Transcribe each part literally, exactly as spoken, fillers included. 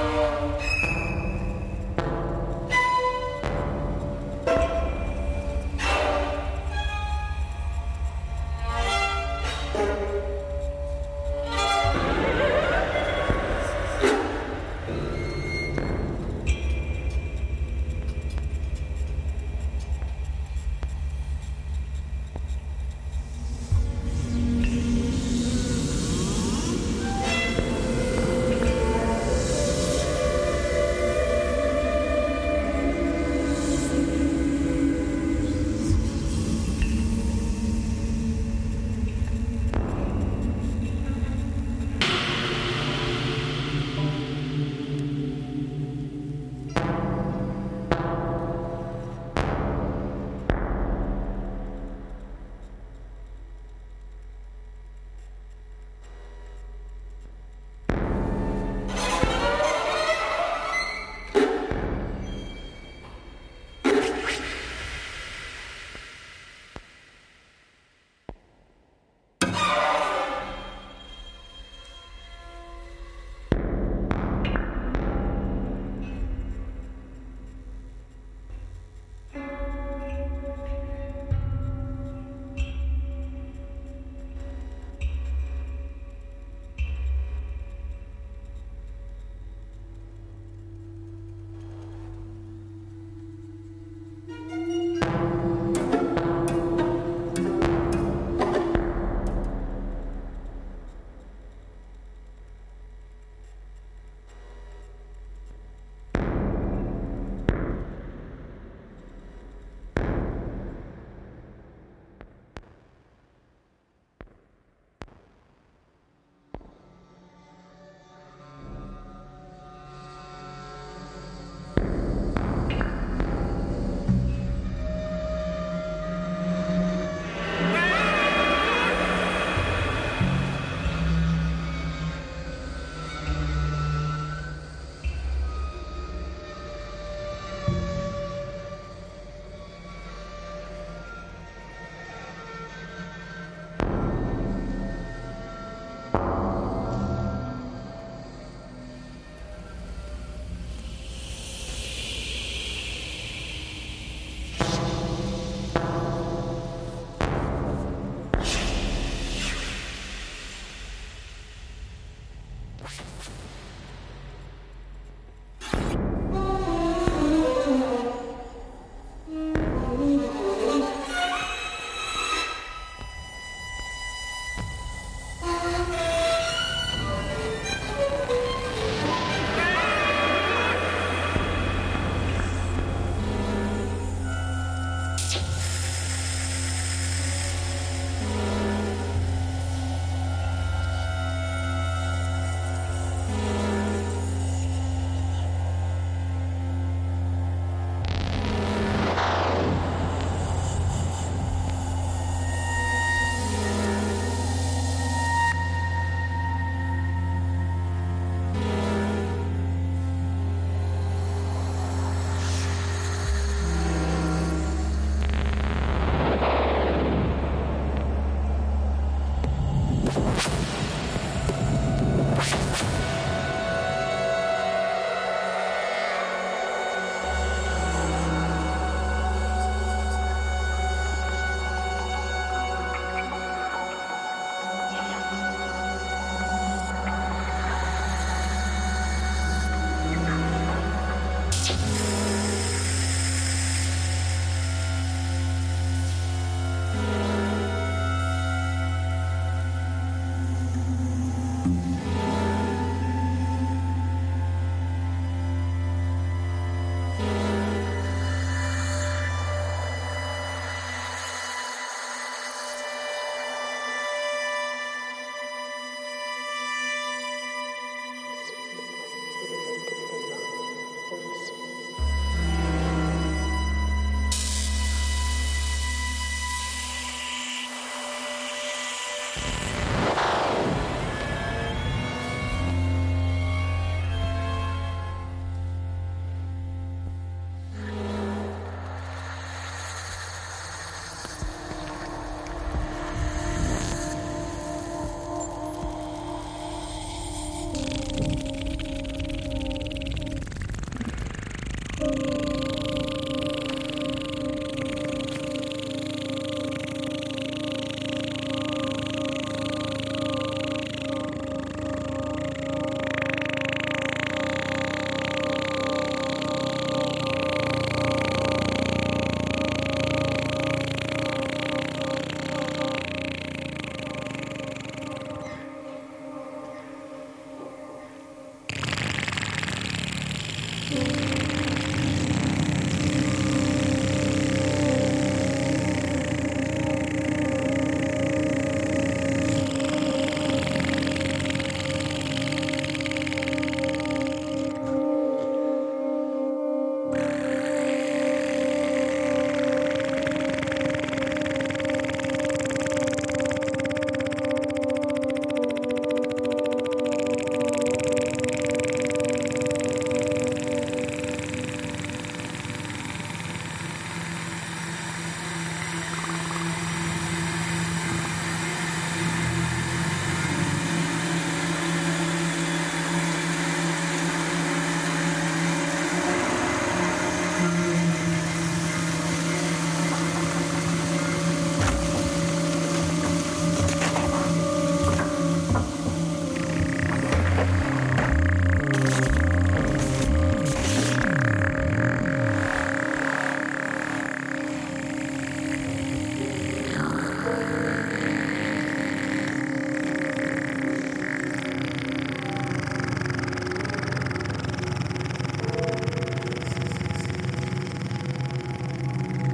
Oh.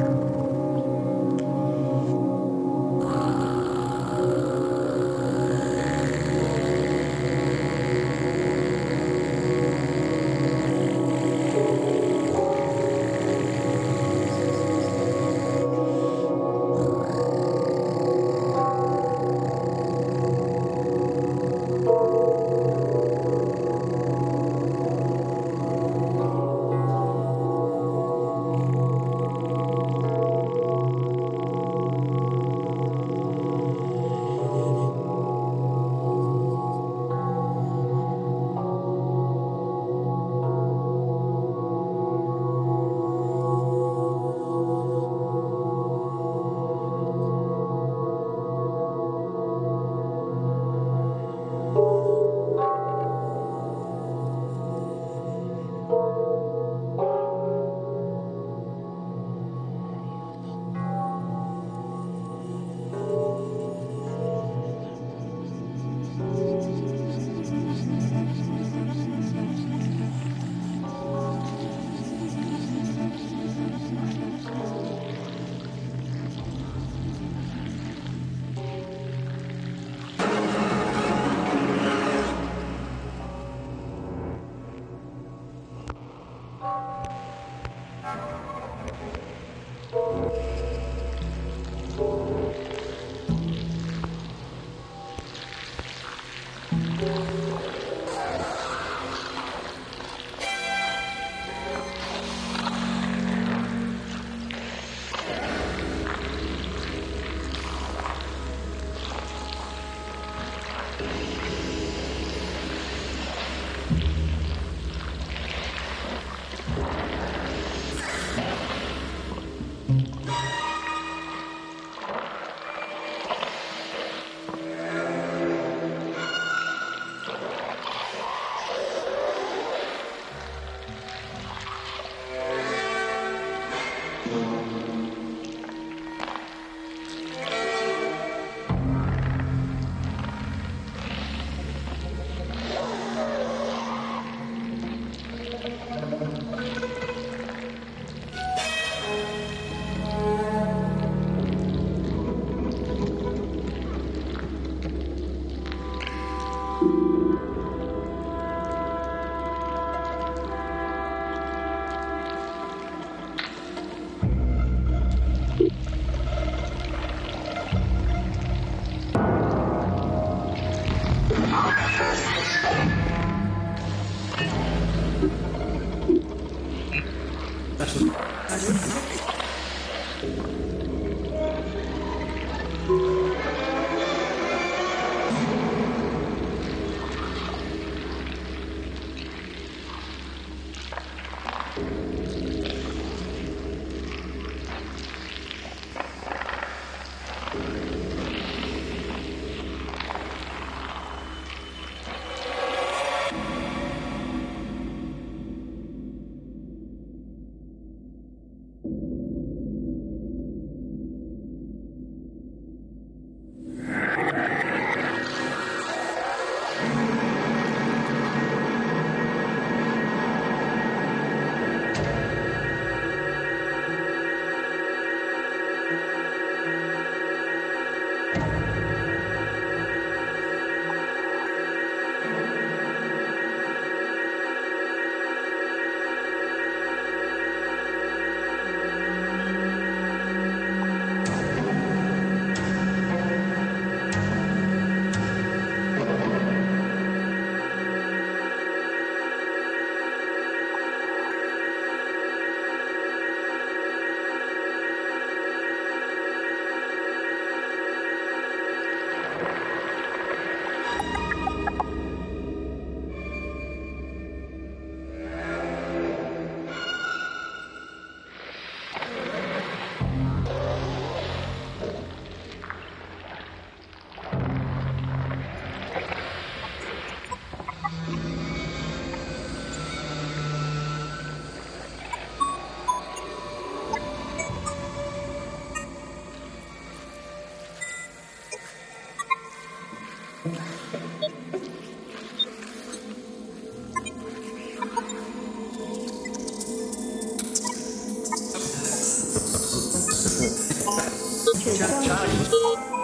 Oh. 자, 자.